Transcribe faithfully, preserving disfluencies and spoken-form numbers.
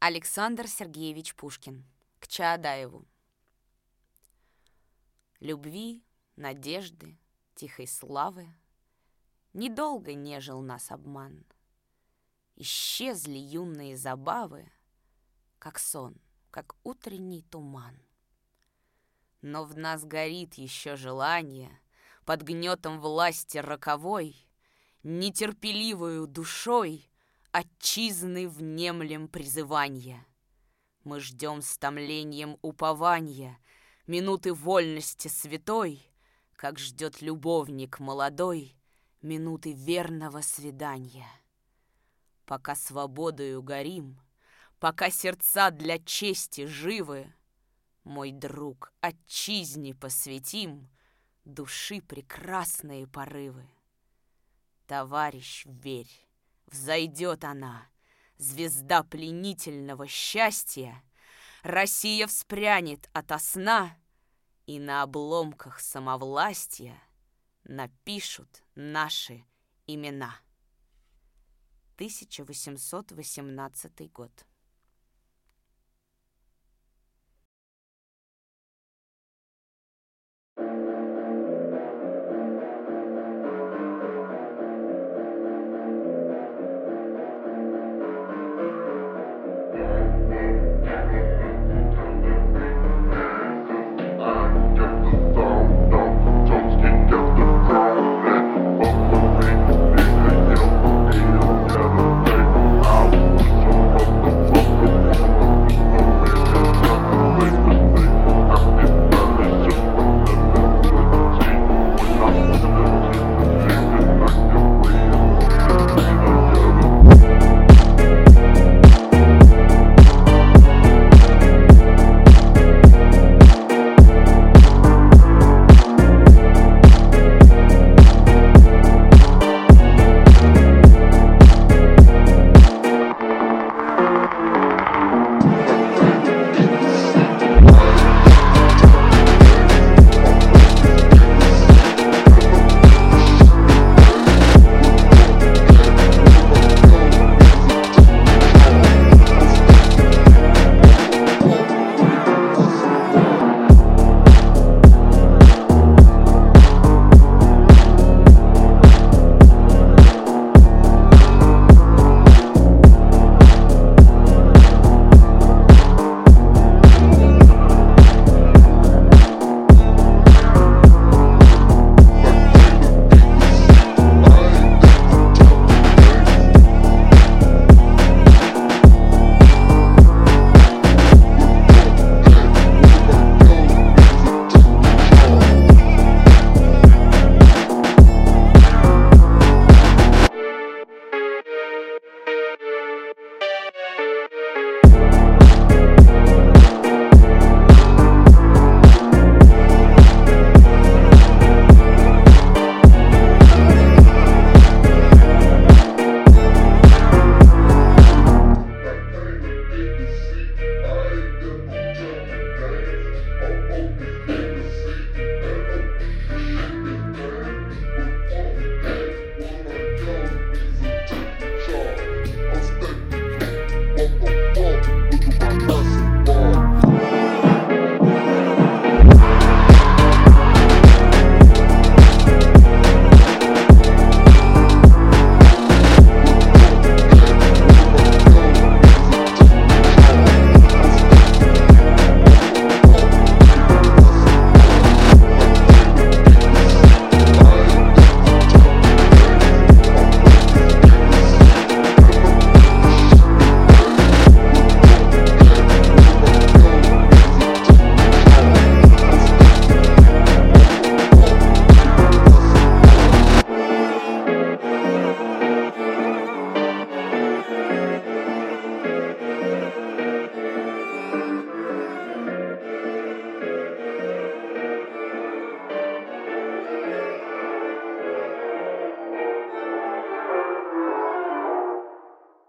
Александр Сергеевич Пушкин. К Чаадаеву. Любви, надежды, тихой славы недолго нежил нас обман. Исчезли юные забавы, как сон, как утренний туман. Но в нас горит еще желание под гнетом власти роковой, нетерпеливою душой отчизны внемлем призыванья. Мы ждем с томлением упования минуты вольности святой, как ждет любовник молодой минуты верного свидания. Пока свободою горим, пока сердца для чести живы, мой друг, отчизне посвятим души прекрасные порывы. Товарищ, верь, взойдет она, звезда пленительного счастья, Россия вспрянет ото сна, и на обломках самовластия напишут наши имена. тысяча восемьсот восемнадцатый год.